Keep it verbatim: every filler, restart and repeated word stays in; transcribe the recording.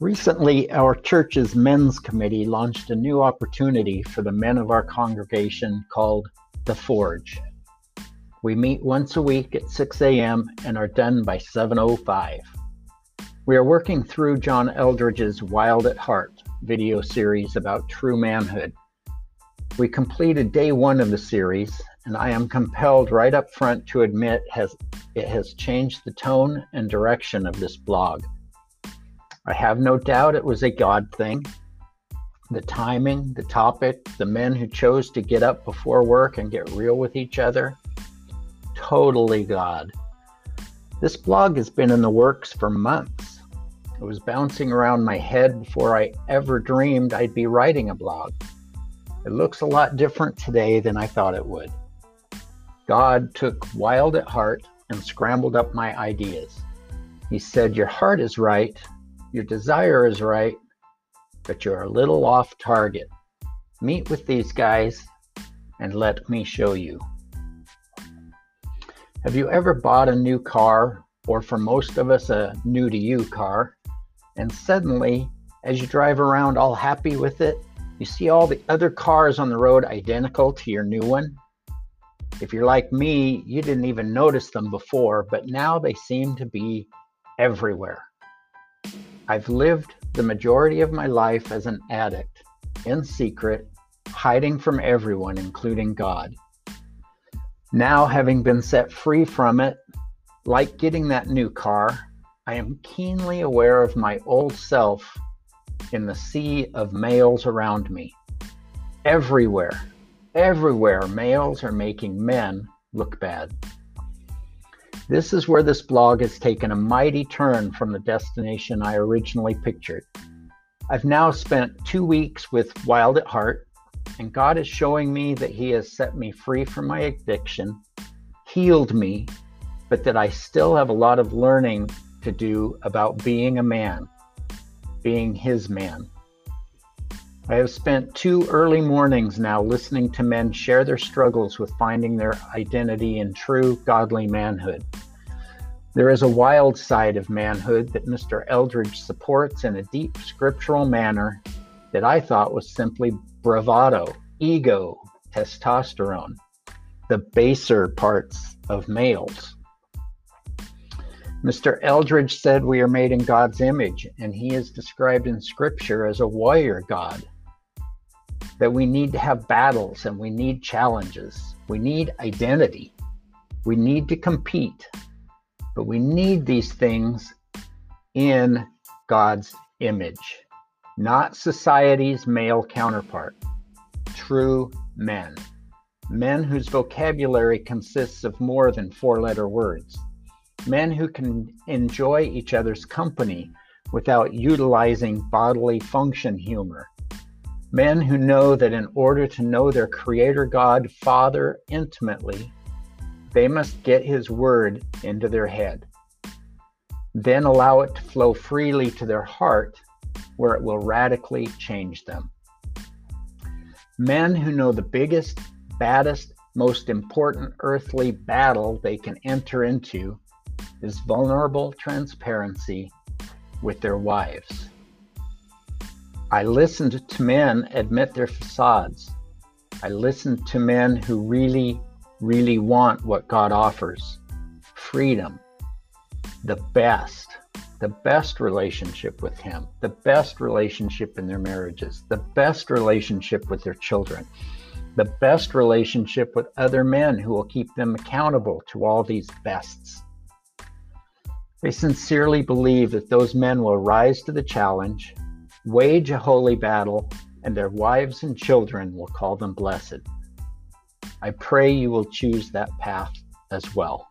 Recently, our church's men's committee launched a new opportunity for the men of our congregation called The Forge. We meet once a week at six a.m. and are done by seven oh five. We are working through John Eldridge's Wild at Heart video series about true manhood. We completed day one of the series, and I am compelled right up front to admit has, it has changed the tone and direction of this blog. I have no doubt it was a God thing. The timing, the topic, the men who chose to get up before work and get real with each other, totally God. This blog has been in the works for months. It was bouncing around my head before I ever dreamed I'd be writing a blog. It looks a lot different today than I thought it would. God took Wild at Heart and scrambled up my ideas. He said, "Your heart is right. Your desire is right, but you're a little off target. Meet with these guys and let me show you." Have you ever bought a new car, or for most of us, a new to you car, and suddenly, as you drive around all happy with it, you see all the other cars on the road identical to your new one? If you're like me, you didn't even notice them before, but now they seem to be everywhere. I've lived the majority of my life as an addict, in secret, hiding from everyone, including God. Now, having been set free from it, like getting that new car, I am keenly aware of my old self in the sea of males around me. Everywhere, everywhere, males are making men look bad. This is where this blog has taken a mighty turn from the destination I originally pictured. I've now spent two weeks with Wild at Heart, and God is showing me that He has set me free from my addiction, healed me, but that I still have a lot of learning to do about being a man, being His man. I have spent two early mornings now listening to men share their struggles with finding their identity in true godly manhood. There is a wild side of manhood that Mister Eldridge supports in a deep scriptural manner that I thought was simply bravado, ego, testosterone, the baser parts of males. Mister Eldridge said we are made in God's image, and He is described in Scripture as a warrior God. That we need to have battles and we need challenges. We need identity. We need to compete. But we need these things in God's image, not society's male counterpart. True men. Men whose vocabulary consists of more than four-letter words. Men who can enjoy each other's company without utilizing bodily function humor. Men who know that in order to know their Creator God Father intimately, they must get His Word into their head, then allow it to flow freely to their heart where it will radically change them. Men who know the biggest, baddest, most important earthly battle they can enter into is vulnerable transparency with their wives. I listened to men admit their facades. I listened to men who really, really want what God offers. Freedom. The best. The best relationship with Him. The best relationship in their marriages. The best relationship with their children. The best relationship with other men who will keep them accountable to all these bests. They sincerely believe that those men will rise to the challenge, wage a holy battle, and their wives and children will call them blessed. I pray you will choose that path as well.